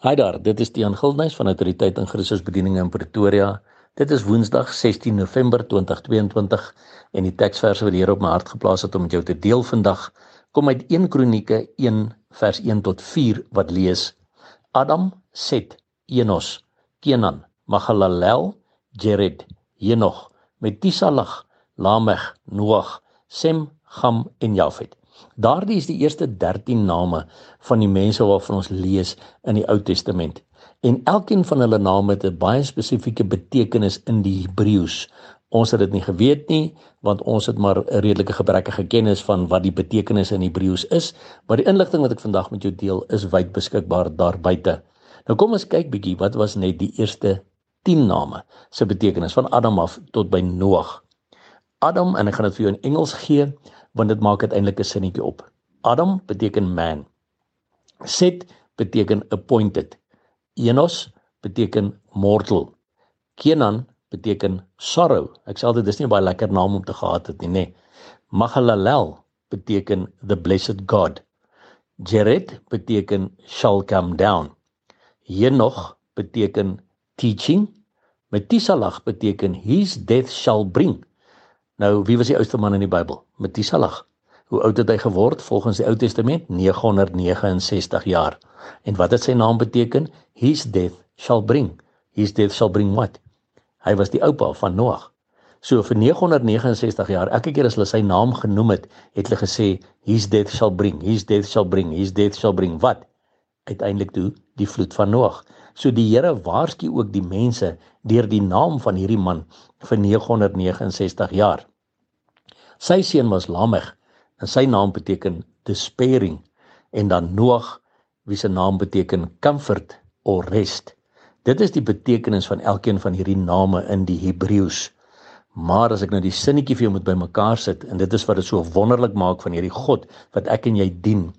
Hi daar, dit is Thean Guldnuis van Autoriteit en Christusbediening in Pretoria. Dit is Woensdag 16 November 2022 en die teksverse wat die Here op my hart geplaas het om met jou te deel vandag kom uit 1 Kronieke 1 vers 1 tot 4 wat lees: Adam, Set, Enos, Kenan, Mahalálel, Jered, Henog, Metúsalag, Lameg, Noag, Sem, Gam en Jafet. Daardie is die eerste 13 name van die mense waarvan ons lees in die Ou Testament. En elkeen van hulle name het 'n baie spesifieke betekenis in die Hebreëus. Ons het dit nie geweet nie, want ons het maar 'n redelike gebrekkige kennis van wat die betekenis in Hebreëus is, maar die inligting wat ek vandag met jou deel is wyd beskikbaar daar buite. Nou kom ons kyk bietjie wat was net die eerste 10 name se betekenis van Adam af tot by Noag. Adam, en ek gaan dit vir jou in Engels gee, want dit maak uiteindelik 'n sinnetjie op. Adam beteken man. Set beteken appointed. Enos beteken mortal. Kenan beteken sorrow. Ek sê altyd dis nie 'n baie lekker naam om te gehad het nie, nê. Mahalalel beteken the blessed God. Jered beteken shall come down. Henog beteken teaching. Metúsalag beteken his death shall bring. Nou, wie was die oudste man in die Bybel? Metúsalag. Hoe oud het hy geword volgens die Ou Testament? 969 jaar. En wat het sy naam beteken? His death shall bring. His death shall bring what? Hy was die oupa van Noag. So vir 969 jaar, elke keer as hulle sy naam genoem het, het hulle gesê, his death shall bring, his death shall bring, his death shall bring. Wat? Uiteindelik toe die vloed van Noag. So die Here waarsku ook die mense deur die naam van hierdie man vir 969 jaar. Sy seun was Lameg en sy naam beteken despairing, en dan Noag, wie se naam beteken comfort of rest. Dit is die betekenis van elkeen van hierdie name in die Hebreëus. Maar as ek nou die sinnetjie vir jou moet bymekaar sit, en dit is wat dit so wonderlik maak van hierdie God wat ek en jy dien,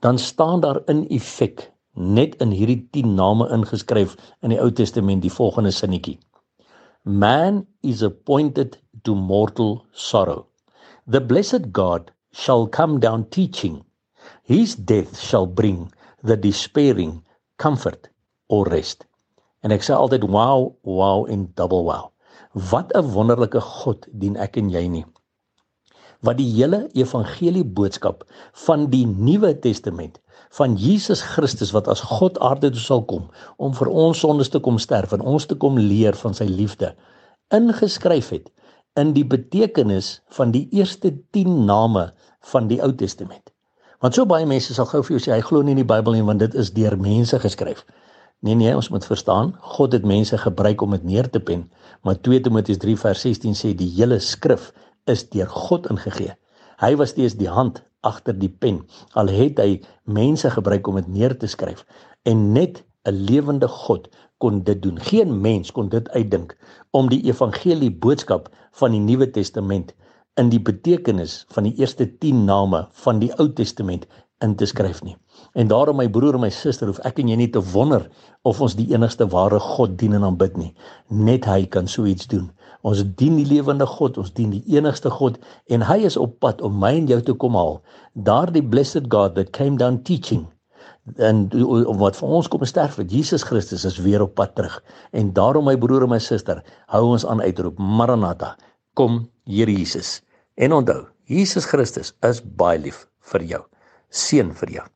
dan staan daar in effek net in hierdie 10 name ingeskryf in die Ou Testament die volgende sinnetjie: Man is appointed to mortal sorrow. The blessed God shall come down teaching. His death shall bring the despairing comfort or rest. En ek sê altyd wow, wow en double wow. Wat 'n wonderlike God dien ek en jy nie. Wat die hele evangelie boodskap van die Nuwe Testament, van Jesus Christus wat as God aarde toe sal kom, om vir ons sondes te kom sterf en ons te kom leer van sy liefde, ingeskryf het in die betekenis van die eerste 10 name van die Ou Testament. Want so baie mense sal gou vir jou sê, hy glo nie in die Bybel nie, want dit is deur mense geskryf. Nee, ons moet verstaan, God het mense gebruik om dit neer te pen, maar 2 Timoteus 3 vers 16 sê, die hele skrif is deur God ingegee. Hy was steeds die hand agter die pen, al het hy mense gebruik om dit neer te skryf. En net 'n lewende God kon dit doen. Geen mens kon dit uitdink om die evangelie boodskap van die Nuwe Testament in die betekenis van die eerste 10 name van die Ou Testament in te skryf nie. En daarom, my broer en my suster, hoef ek en jy nie te wonder of ons die enigste ware God dien en aanbid nie. Net hy kan so iets doen. Ons dien die lewende God, ons dien die enigste God, en hy is op pad om my en jou te kom haal. Daardie blessed God that came down teaching, en wat vir ons kom sterf het, Jesus Christus is weer op pad terug. En daarom, my broer en my suster, hou ons aan uitroep, Maranatha, kom Here Jesus. En onthou, Jesus Christus is baie lief vir jou, seën vir jou.